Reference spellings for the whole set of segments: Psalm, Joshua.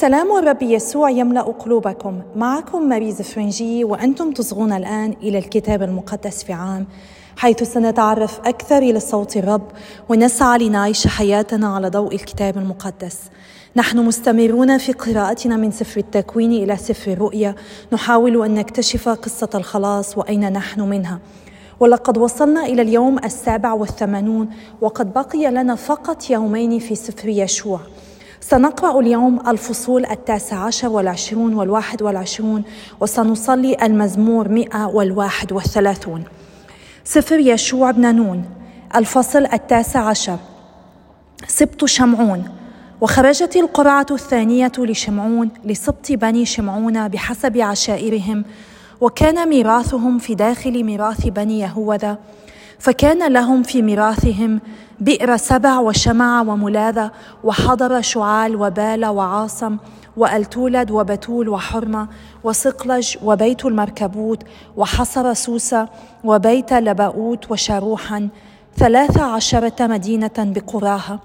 سلام الرب يسوع يملأ قلوبكم. معكم ماريز فرنجي وأنتم تصغون الآن إلى الكتاب المقدس في عام، حيث سنتعرف أكثر إلى صوت الرب ونسعى لنعيش حياتنا على ضوء الكتاب المقدس. نحن مستمرون في قراءتنا من سفر التكوين إلى سفر الرؤيا، نحاول أن نكتشف قصة الخلاص وأين نحن منها. ولقد وصلنا إلى اليوم 87، وقد بقي لنا فقط يومين في سفر يشوع. سنقرأ اليوم الفصول 19 و20 و21، وسنصلي المزمور 131. سفر يشوع بن نون، الفصل 19. سبط شمعون. وخرجت القرعة الثانية لشمعون لسبط بني شمعون بحسب عشائرهم، وكان ميراثهم في داخل ميراث بني يهوذا، فكان لهم في ميراثهم بئر سبع وشمع وملاذة وحضر شعال وبال وعاصم وألتولد وبتول وحرمة وصقلج وبيت المركبوت وحصر سوسة وبيت لباؤوت وشاروحا، 13 مدينة بقراها،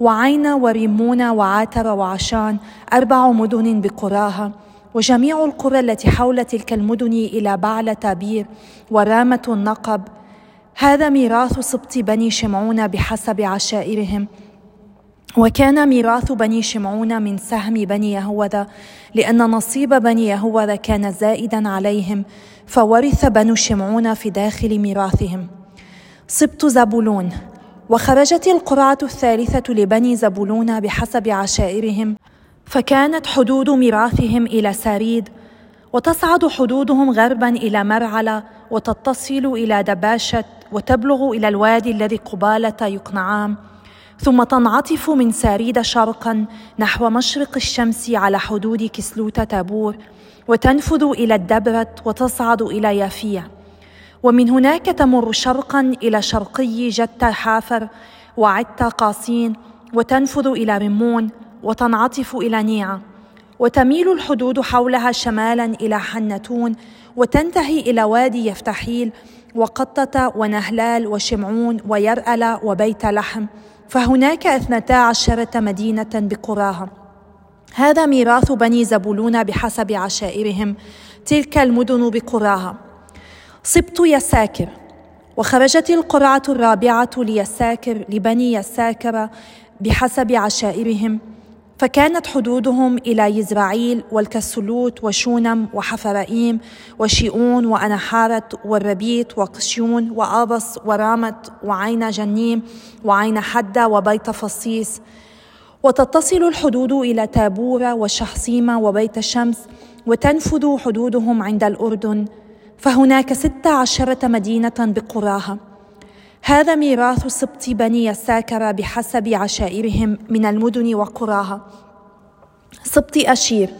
وعين وريمون وعاتر وعشان 4 بقراها، وجميع القرى التي حول تلك المدن إلى بعل تابير ورامة النقب. هذا ميراث سبط بني شمعون بحسب عشائرهم. وكان ميراث بني شمعون من سهم بني يهوذا، لأن نصيب بني يهوذا كان زائدا عليهم، فورث بنو شمعون في داخل ميراثهم. سبط زبولون. وخرجت القرعة الثالثة لبني زبولون بحسب عشائرهم، فكانت حدود ميراثهم إلى ساريد، وتصعد حدودهم غربا إلى مرعلة، وتتصل إلى دباشة، وتبلغ إلى الوادي الذي قبالة يقنعام، ثم تنعطف من ساريد شرقا نحو مشرق الشمس على حدود كسلوت تابور، وتنفذ إلى الدبرت، وتصعد إلى يافية، ومن هناك تمر شرقا إلى شرقي جتة حافر وعتة قاصين، وتنفذ إلى رمون، وتنعطف إلى نيعة، وتميل الحدود حولها شمالا إلى حنتون، وتنتهي إلى وادي يفتحيل وقطة ونهلال وشمعون ويرألة وبيت لحم، فهناك 12 مدينة بقراها. هذا ميراث بني زبولون بحسب عشائرهم، تلك المدن بقراها. سبط يساكر. وخرجت القرعة الرابعة ليساكر لبني يساكر بحسب عشائرهم، فكانت حدودهم إلى يزرعيل والكسلوت وشونم وحفرائيم وشيئون وأنحارة والربيت وقشيون وآبص ورامت وعين جنيم وعين حدة وبيت فصيس، وتتصل الحدود إلى تابورة وشحصيمة وبيت شمس، وتنفذ حدودهم عند الأردن، فهناك 16 مدينة بقراها. هذا ميراث سبط بني يساكر بحسب عشائرهم من المدن وقراها. سبط أشير.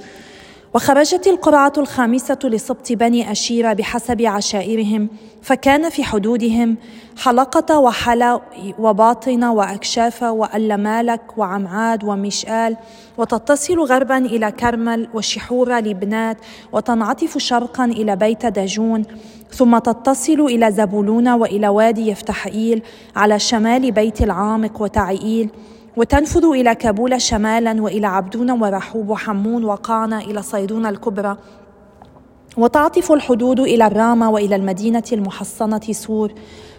وخرجت القرعة الخامسة لسبط بني أشير بحسب عشائرهم، فكان في حدودهم حلقة وحلا وباطنة وأكشافة وألمالك وعمعاد ومشآل، وتتصل غربا إلى كرمل وشحورة لبنات، وتنعطف شرقا إلى بيت داجون، ثم تتصل إلى زبولون وإلى وادي يفتحئيل على شمال بيت العامق وتعئيل، وتنفذ إلى كابول شمالا وإلى عبدون ورحوب وحمون وقعنا إلى صيدون الكبرى، وتعطف الحدود إلى الرامة وإلى المدينة المحصنة سور،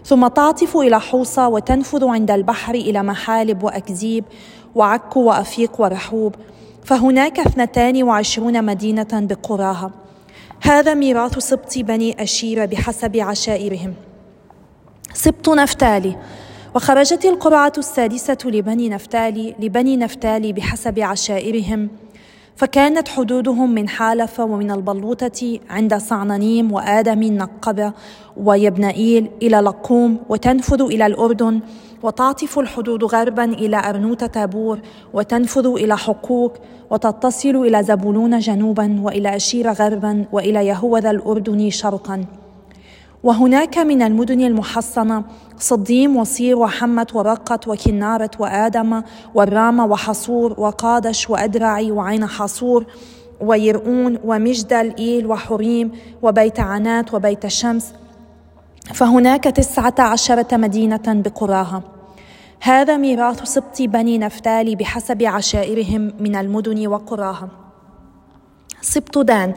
ثم تعطف إلى حوصة، وتنفذ عند البحر إلى محالب وأكزيب وعكو وأفيق ورحوب، فهناك 22 مدينة بقراها. هذا ميراث سبط بني أشير بحسب عشائرهم. سبط نفتالي. وخرجت القرعة السادسة لبني نفتالي بحسب عشائرهم، فكانت حدودهم من حالف ومن البلوطة عند صعنانيم وآدم النقبة ويبنائيل إلى لقوم، وتنفذ إلى الأردن، وتعطف الحدود غربا إلى أرنوت تابور، وتنفذ إلى حقوق، وتتصل إلى زبولون جنوبا، وإلى أشير غربا، وإلى يهوذا الأردني شرقا. وهناك من المدن المحصنة صديم وصير وحمة ورقة وكنارة وآدم والرامة وحصور وقادش وأدرعي وعين حصور ويرؤون ومجدل إيل وحريم وبيت عنات وبيت الشمس، فهناك 19 مدينة بقراها. هذا ميراث سبط بني نفتالي بحسب عشائرهم من المدن وقراها. سبط دان.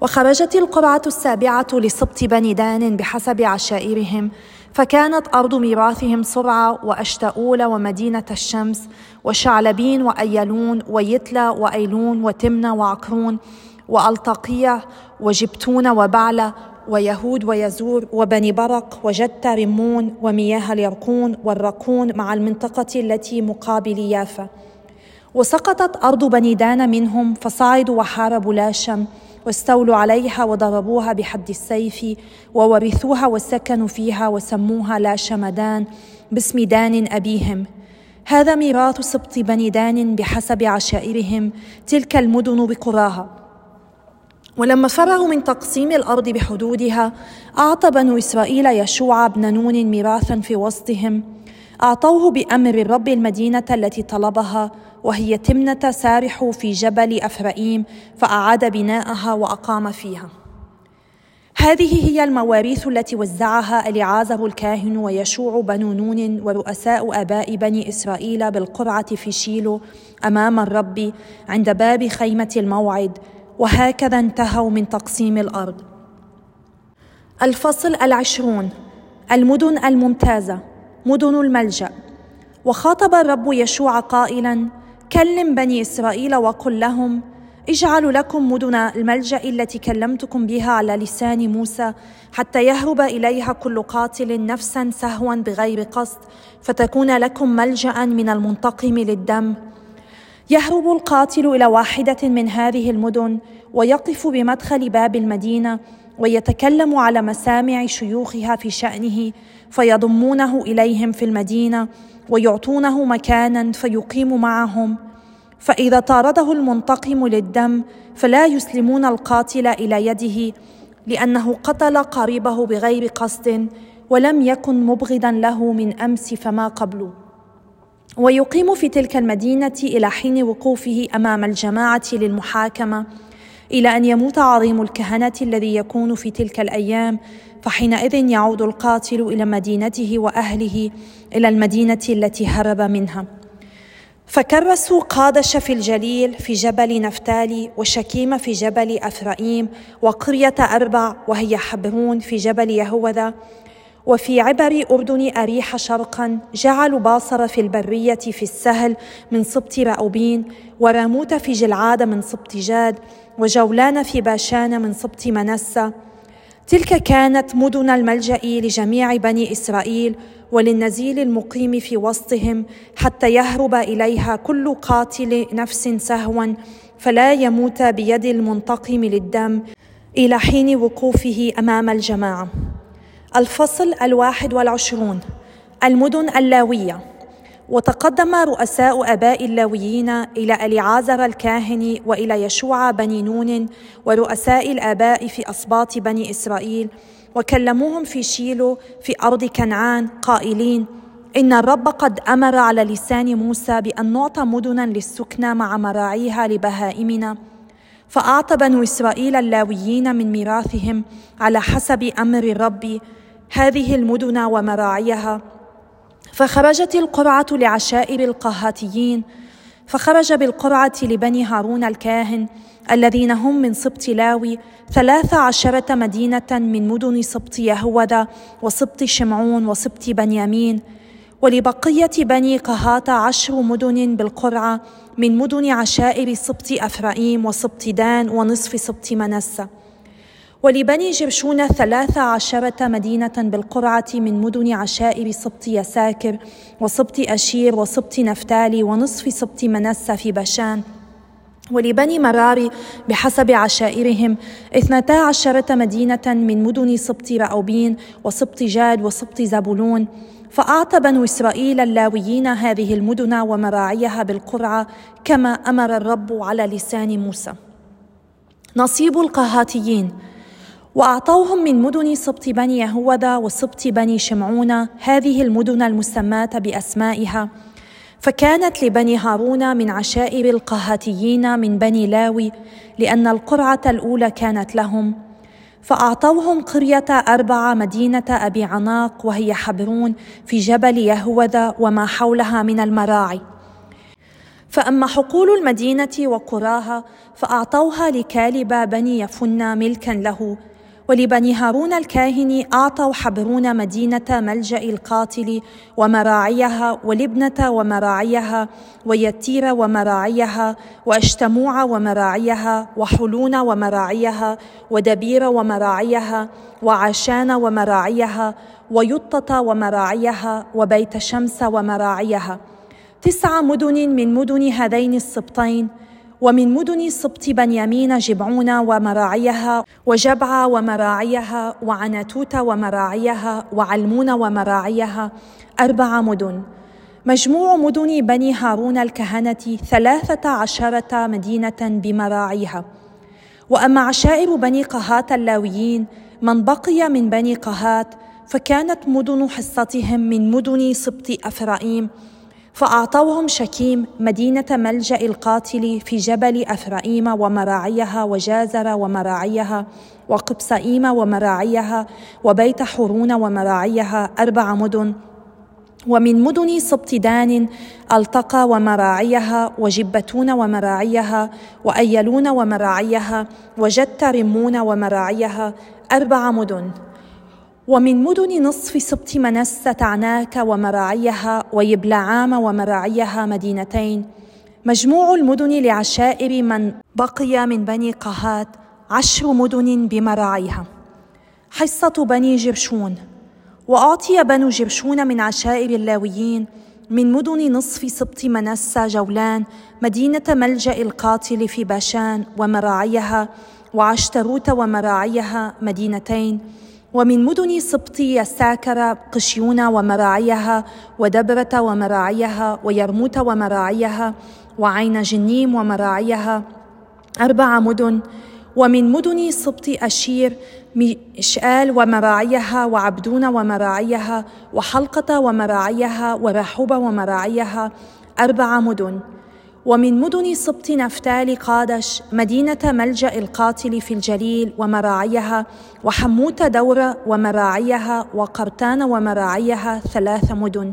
وخرجت القرعة السابعة لسبط بني دان بحسب عشائرهم، فكانت أرض ميراثهم صرعى وأشتاؤول ومدينة الشمس وشعلبين وأيلون ويتلى وأيلون وتمنى وعقرون وألطقية وجبتون وبعلة ويهود ويزور وبني برق وجتة رمون ومياه اليرقون والرقون مع المنطقة التي مقابل يافا. وسقطت أرض بني دان منهم، فصعدوا وحاربوا لاشم واستولوا عليها وضربوها بحد السيف وورثوها وسكنوا فيها وسموها لاشمدان باسم دان أبيهم. هذا ميراث سبط بني دان بحسب عشائرهم، تلك المدن بقراها. ولما فرغوا من تقسيم الأرض بحدودها، أعطى بنو إسرائيل يشوع بن نون ميراثا في وسطهم، أعطوه بأمر الرب المدينة التي طلبها، وهي تمنة سارح في جبل أفرائيم، فأعاد بناءها وأقام فيها. هذه هي المواريث التي وزعها إليعازر الكاهن ويشوع بن نون ورؤساء آباء بني إسرائيل بالقرعة في شيلو أمام الرب عند باب خيمة الموعد، وهكذا انتهوا من تقسيم الأرض. الفصل 20. المدن الممتازة، مدن الملجأ. وخاطب الرب يشوع قائلا: كلم بني إسرائيل وقل لهم: اجعلوا لكم مدن الملجأ التي كلمتكم بها على لسان موسى، حتى يهرب إليها كل قاتل نفسا سهوا بغير قصد، فتكون لكم ملجأ من المنتقم للدم. يهرب القاتل إلى واحدة من هذه المدن، ويقف بمدخل باب المدينة، ويتكلم على مسامع شيوخها في شأنه، فيضمونه إليهم في المدينة ويعطونه مكانا فيقيم معهم. فإذا طارده المنتقم للدم، فلا يسلمون القاتل إلى يده، لأنه قتل قريبه بغير قصد ولم يكن مبغضا له من أمس فما قبله. ويقيم في تلك المدينة إلى حين وقوفه أمام الجماعة للمحاكمة، إلى أن يموت عظيم الكهنة الذي يكون في تلك الأيام، فحينئذ يعود القاتل إلى مدينته وأهله، إلى المدينة التي هرب منها. فكرسوا قادش في الجليل في جبل نفتالي، وشكيم في جبل أفرائيم، وقرية أربع وهي حبرون في جبل يهوذا، وفي عبر أردن أريح شرقا. جعلوا باصر في البرية في السهل من سبط رأوبين، وراموت في جلعاد من سبط جاد، وجولان في باشان من سبط منسى. تلك كانت مدن الملجأ لجميع بني إسرائيل وللنزيل المقيم في وسطهم، حتى يهرب إليها كل قاتل نفس سهوا، فلا يموت بيد المنتقم للدم إلى حين وقوفه أمام الجماعة. الفصل 21. المدن اللاوية. وتقدم رؤساء آباء اللاويين إلى إليعازر الكاهن وإلى يشوع بن نون ورؤساء الآباء في أسباط بني إسرائيل، وكلموهم في شيلو في أرض كنعان قائلين: إن الرب قد أمر على لسان موسى بأن نعطى مدنا للسكنى مع مراعيها لبهائمنا. فأعطى بنو إسرائيل اللاويين من ميراثهم على حسب أمر الرب هذه المدن ومراعيها. فخرجت القرعة لعشائر القهاتيين، فخرج بالقرعة لبني هارون الكاهن الذين هم من سبط لاوي 13 مدينة من مدن سبط يهوذا وسبط شمعون وسبط بنيامين. ولبقية بني قهات 10 مدن بالقرعة من مدن عشائر سبط أفرائيم وسبط دان ونصف سبط منسى. ولبني جرشون 13 مدينة بالقرعة من مدن عشائر سبط يساكر وسبط أشير وسبط نفتالي ونصف سبط منسى في بشان. ولبني مراري بحسب عشائرهم 12 مدينة من مدن سبط رأوبين وسبط جاد وسبط زبولون. فأعطى بنو إسرائيل اللاويين هذه المدن ومراعيها بالقرعة كما أمر الرب على لسان موسى. نصيب القهاتيين. وأعطوهم من مدن سبط بني يهوذا وسبط بني شمعون هذه المدن المسماة بأسمائها، فكانت لبني هارون من عشائر القهاتيين من بني لاوي، لأن القرعة الأولى كانت لهم. فأعطوهم قرية 4 مدينة أبي عناق وهي حبرون في جبل يهوذا وما حولها من المراعي. فأما حقول المدينة وقراها فأعطوها لكالب بني يفنى ملكا له، ولبني هارون الكاهن أعطوا حبرون مدينة ملجأ القاتل ومراعيها ولبنة ومراعيها ويتير ومراعيها وأشتموع ومراعيها وحلون ومراعيها ودبير ومراعيها وعشان ومراعيها ويطة ومراعيها وبيت شمس ومراعيها، 9 مدن من مدن هذين السبطين. ومن مدن سبط بنيامين جبعون ومراعيها وجبعة ومراعيها وعناتوت ومراعيها وعلمون ومراعيها 4 مدن. مجموع مدن بني هارون الكهنة 13 مدينة بمراعيها. وأما عشائر بني قهات اللاويين من بقي من بني قهات فكانت مدن حصتهم من مدن سبط أفرائيم، فأعطوهم شكيم مدينة ملجأ القاتل في جبل أفرائيم ومراعيها وجازر ومراعيها وقبسائيم ومراعيها وبيت حرون ومراعيها 4 مدن. ومن مدن سبط دان التقى ومراعيها وجبتون ومراعيها وأيلون ومراعيها وجت رمون ومراعيها 4 مدن. ومن مدن نصف سبط منسة عناك ومراعيها ويبلعام ومراعيها 2. مجموع المدن لعشائر من بقي من بني قهات 10 مدن بمراعيها. حصة بني جرشون. وأعطي بنو جرشون من عشائر اللاويين من مدن نصف سبط منسة جولان مدينة ملجأ القاتل في باشان ومراعيها وعشتروت ومراعيها 2. ومن مدن سبط يساكر قشيون ومراعيها ودبرة ومراعيها ويرموت ومراعيها وعين جنيم ومراعيها 4 مدن. ومن مدن سبط أشير مشآل ومراعيها وعبدون ومراعيها وحلقة ومراعيها ورحوب ومراعيها 4 مدن. ومن مدن سبط نفتال قادش مدينة ملجأ القاتل في الجليل ومراعيها وحموت دورة ومراعيها وقرطان ومراعيها 3 مدن.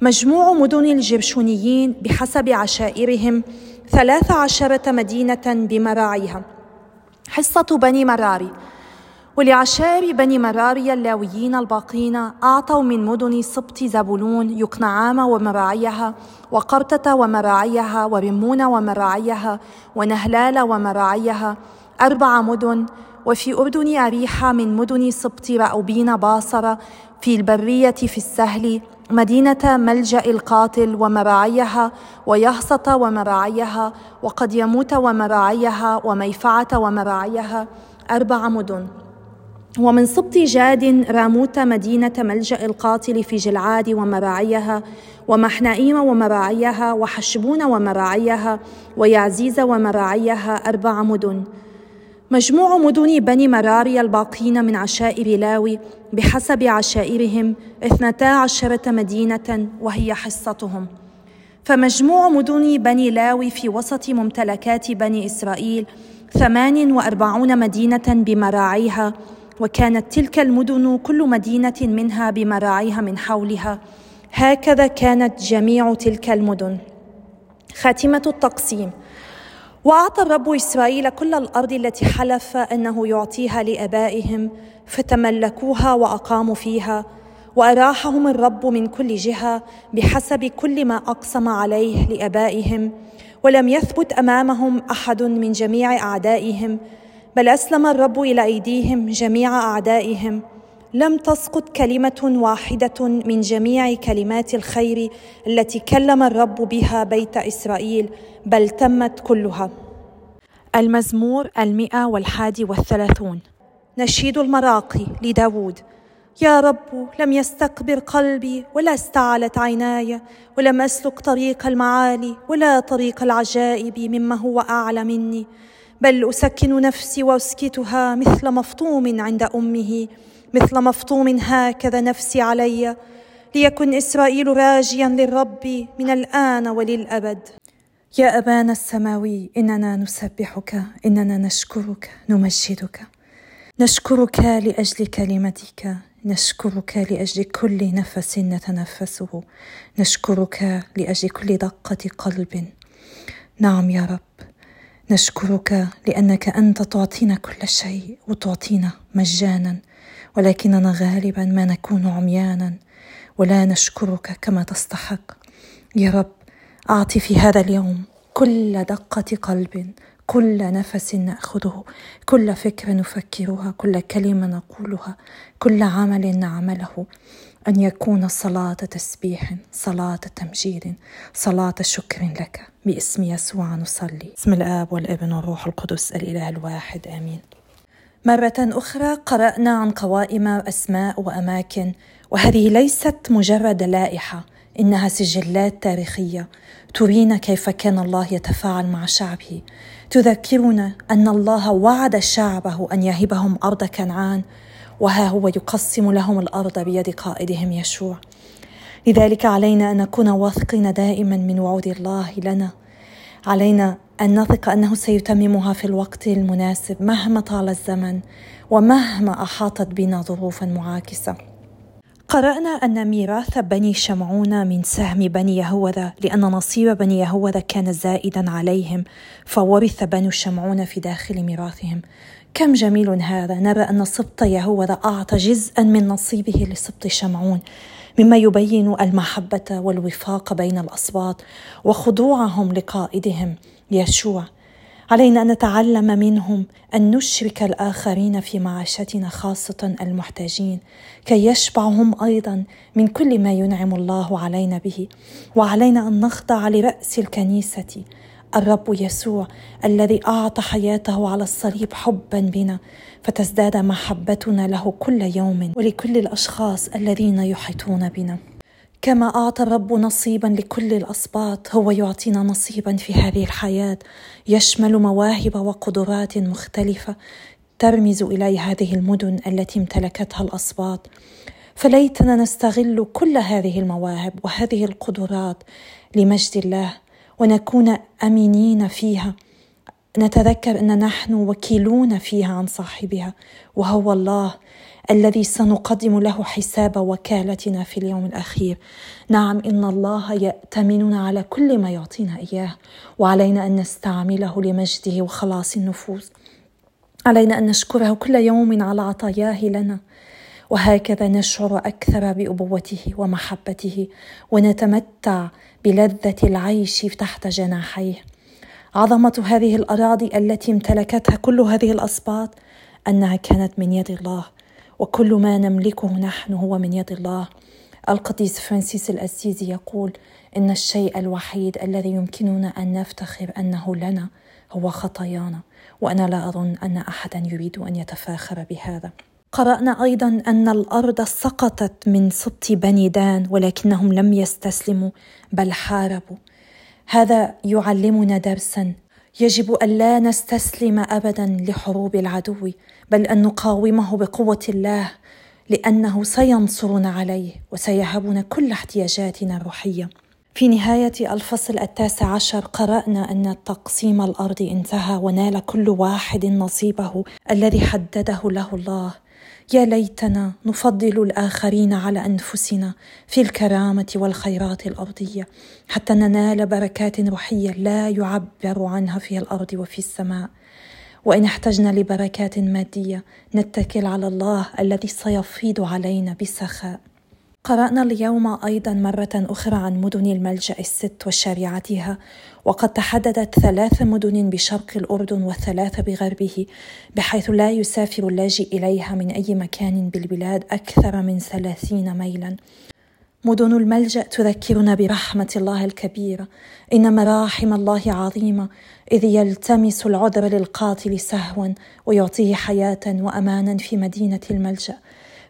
مجموع مدن الجرشونيين بحسب عشائرهم 13 مدينة بمراعيها. حصة بني مراري. ولعشائر بني مراري اللاويين الباقين أعطوا من مدن سبط زبولون يقنعام ومراعيها وقرطة ومراعيها ورمون ومراعيها ونهلال ومراعيها 4 مدن. وفي أردن أريحة من مدن سبط رأوبين باصرة في البرية في السهل مدينة ملجأ القاتل ومراعيها ويهصة ومراعيها وقد يموت ومراعيها وميفعة ومراعيها 4 مدن. ومن سبط جاد راموت مدينة ملجأ القاتل في جلعاد ومراعيها ومحنائيم ومراعيها وحشبون ومراعيها ويعزيز ومراعيها 4 مدن. مجموع مدن بني مراري الباقين من عشائر لاوي بحسب عشائرهم 12 مدينة وهي حصتهم. فمجموع مدن بني لاوي في وسط ممتلكات بني إسرائيل 48 مدينة بمراعيها، وكانت تلك المدن كل مدينة منها بمراعيها من حولها. هكذا كانت جميع تلك المدن. خاتمة التقسيم. وأعطى الرب إسرائيل كل الأرض التي حلف أنه يعطيها لآبائهم فتملكوها وأقاموا فيها، وأراحهم الرب من كل جهة بحسب كل ما أقسم عليه لآبائهم، ولم يثبت أمامهم أحد من جميع أعدائهم، بل أسلم الرب إلى أيديهم جميع أعدائهم. لم تسقط كلمة واحدة من جميع كلمات الخير التي كلم الرب بها بيت إسرائيل، بل تمت كلها. المزمور 131. نشيد المراقي لداود. يا رب لم يستكبر قلبي ولا استعلت عيناي، ولم أسلك طريق المعالي ولا طريق العجائب مما هو أعلى مني، بل أسكن نفسي وأسكتها مثل مفطوم عند أمه، مثل مفطوم هكذا نفسي علي، ليكن إسرائيل راجيا للرب من الآن وللأبد. يا أبانا السماوي إننا نسبحك، إننا نشكرك، نمجدك، نشكرك لأجل كلمتك، نشكرك لأجل كل نفس نتنفسه، نشكرك لأجل كل دقة قلب. نعم يا رب، نشكرك لأنك أنت تعطينا كل شيء وتعطينا مجانا، ولكننا غالبا ما نكون عميانا ولا نشكرك كما تستحق. يا رب أعطي في هذا اليوم كل دقة قلب، كل نفس نأخذه، كل فكرة نفكرها، كل كلمة نقولها، كل عمل نعمله، أن يكون صلاة تسبيح، صلاة تمجيد، صلاة شكر لك. باسم يسوع نصلي. باسم الآب والابن والروح القدس الإله الواحد، آمين. مرة أخرى قرأنا عن قوائم أسماء وأماكن، وهذه ليست مجرد لائحة، إنها سجلات تاريخية ترينا كيف كان الله يتفاعل مع شعبه، تذكرنا أن الله وعد شعبه أن يهبهم أرض كنعان، وها هو يقسم لهم الأرض بيد قائدهم يشوع. لذلك علينا أن نكون واثقين دائما من وعود الله لنا، علينا أن نثق أنه سيتممها في الوقت المناسب مهما طال الزمن ومهما أحاطت بنا ظروفا معاكسة. قرأنا أن ميراث بني شمعون من سهم بني يهوذا، لأن نصيب بني يهوذا كان زائدا عليهم، فورث بني شمعون في داخل ميراثهم. كم جميل هذا! نرى أن سبط يهوذا أعطى جزءا من نصيبه لسبط شمعون، مما يبين المحبة والوفاق بين الأصوات وخضوعهم لقائدهم يشوع. علينا أن نتعلم منهم أن نشرك الآخرين في معاشتنا، خاصة المحتاجين، كي يشبعهم أيضا من كل ما ينعم الله علينا به. وعلينا أن نخضع لرأس الكنيسة، الرب يسوع الذي أعطى حياته على الصليب حبا بنا، فتزداد محبتنا له كل يوم ولكل الأشخاص الذين يحيطون بنا. كما أعطى الرب نصيبا لكل الأصباط، هو يعطينا نصيبا في هذه الحياة يشمل مواهب وقدرات مختلفة ترمز إلى هذه المدن التي امتلكتها الأصباط. فليتنا نستغل كل هذه المواهب وهذه القدرات لمجد الله، ونكون أمينين فيها، نتذكر أن نحن وكيلون فيها عن صاحبها، وهو الله الذي سنقدم له حساب وكالتنا في اليوم الأخير. نعم، إن الله يأتمننا على كل ما يعطينا إياه، وعلينا أن نستعمله لمجده وخلاص النفوس. علينا أن نشكره كل يوم على عطاياه لنا، وهكذا نشعر أكثر بأبوته ومحبته، ونتمتع بلذة العيش تحت جناحيه. عظمة هذه الأراضي التي امتلكتها كل هذه الأسباط أنها كانت من يد الله، وكل ما نملكه نحن هو من يد الله. القديس فرانسيس الأسيزي يقول إن الشيء الوحيد الذي يمكننا أن نفتخر أنه لنا هو خطايانا، وأنا لا أظن أن أحدا يريد أن يتفاخر بهذا. قرأنا أيضا أن الأرض سقطت من سبط بني دان، ولكنهم لم يستسلموا بل حاربوا. هذا يعلمنا درسا، يجب أن لا نستسلم أبدا لحروب العدو، بل أن نقاومه بقوة الله، لأنه سينصرنا عليه وسيهبنا كل احتياجاتنا الروحية. في نهاية الفصل 19 قرأنا أن تقسيم الأرض انتهى، ونال كل واحد نصيبه الذي حدده له الله. يا ليتنا نفضل الآخرين على أنفسنا في الكرامة والخيرات الأرضية، حتى ننال بركات روحية لا يعبر عنها في الأرض وفي السماء. وإن احتجنا لبركات مادية نتكل على الله الذي سيفيض علينا بسخاء. قرأنا اليوم أيضا مرة أخرى عن مدن الملجأ الست وشريعتها، وقد تحددت 3 مدن بشرق الأردن و3 بغربه، بحيث لا يسافر اللاجئ إليها من أي مكان بالبلاد أكثر من 30 ميلا. مدن الملجأ تذكرنا برحمة الله الكبيرة، إن مراحم الله عظيمة، إذ يلتمس العذر للقاتل سهوا ويعطيه حياة وأمانا في مدينة الملجأ.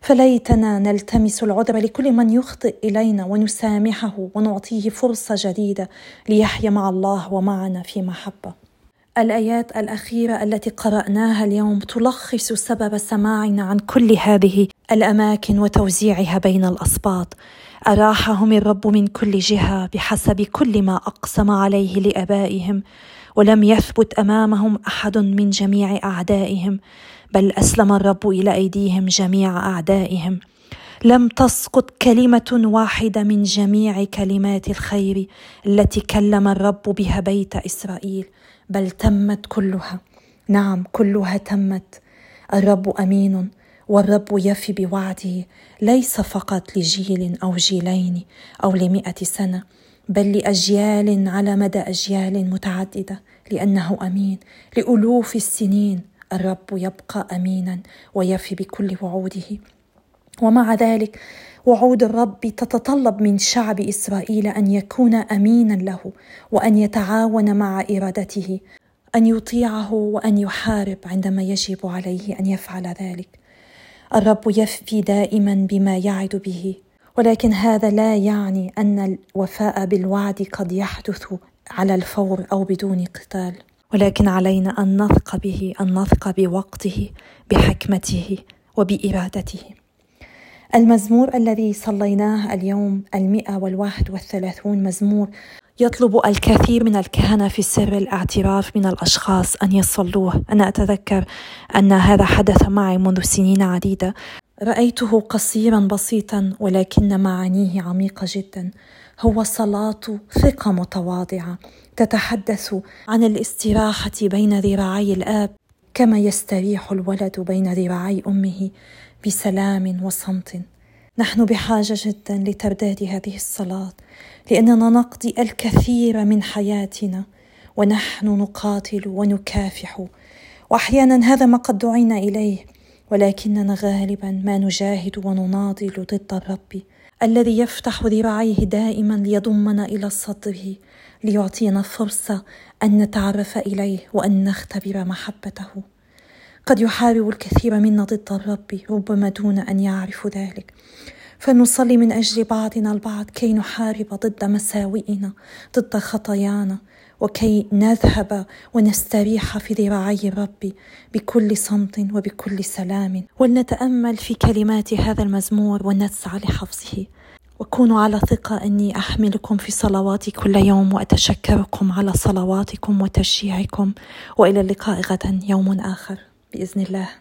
فليتنا نلتمس العذر لكل من يخطئ إلينا، ونسامحه ونعطيه فرصة جديدة ليحيا مع الله ومعنا في محبة. الآيات الأخيرة التي قرأناها اليوم تلخص سبب سماعنا عن كل هذه الأماكن وتوزيعها بين الأسباط. أراحهم الرب من كل جهة بحسب كل ما أقسم عليه لآبائهم، ولم يثبت أمامهم أحد من جميع أعدائهم، بل أسلم الرب إلى أيديهم جميع أعدائهم. لم تسقط كلمة واحدة من جميع كلمات الخير التي كلم الرب بها بيت إسرائيل، بل تمت كلها. نعم، كلها تمت. الرب أمين، والرب يفي بوعده، ليس فقط لجيل أو جيلين أو ل100 سنة، بل لأجيال على مدى أجيال متعددة، لأنه أمين لألوف السنين. الرب يبقى أمينا ويفي بكل وعوده. ومع ذلك وعود الرب تتطلب من شعب إسرائيل أن يكون أمينا له، وأن يتعاون مع إرادته، أن يطيعه وأن يحارب عندما يجب عليه أن يفعل ذلك. الرب يفي دائما بما يعد به، ولكن هذا لا يعني أن الوفاء بالوعد قد يحدث على الفور أو بدون قتال، ولكن علينا أن نثق به، أن نثق بوقته، بحكمته وبإرادته. المزمور الذي صليناه اليوم 131 مزمور يطلب الكثير من الكهنة في سر الاعتراف من الأشخاص أن يصلوه. أنا أتذكر أن هذا حدث معي منذ سنين عديدة، رأيته قصيرا بسيطا ولكن معانيه عميقة جدا. هو صلاة ثقة متواضعة تتحدث عن الاستراحة بين ذراعي الآب كما يستريح الولد بين ذراعي أمه بسلام وصمت. نحن بحاجة جدا لترداد هذه الصلاة، لأننا نقضي الكثير من حياتنا ونحن نقاتل ونكافح، وأحيانا هذا ما قد دعينا إليه، ولكننا غالبا ما نجاهد ونناضل ضد الرب الذي يفتح ذراعيه دائما ليضمنا إلى صدره، ليعطينا فرصة أن نتعرف إليه وأن نختبر محبته. قد يحارب الكثير منا ضد الرب ربما دون أن يعرف ذلك، فنصلي من أجل بعضنا البعض كي نحارب ضد مساوئنا، ضد خطايانا، وكي نذهب ونستريح في ذراعي الرب بكل صمت وبكل سلام. ولنتأمل في كلمات هذا المزمور ونسعى لحفظه. وكونوا على ثقة أني أحملكم في صلواتي كل يوم، وأتشكركم على صلواتكم وتشجيعكم، وإلى اللقاء غدا يوم آخر بإذن الله.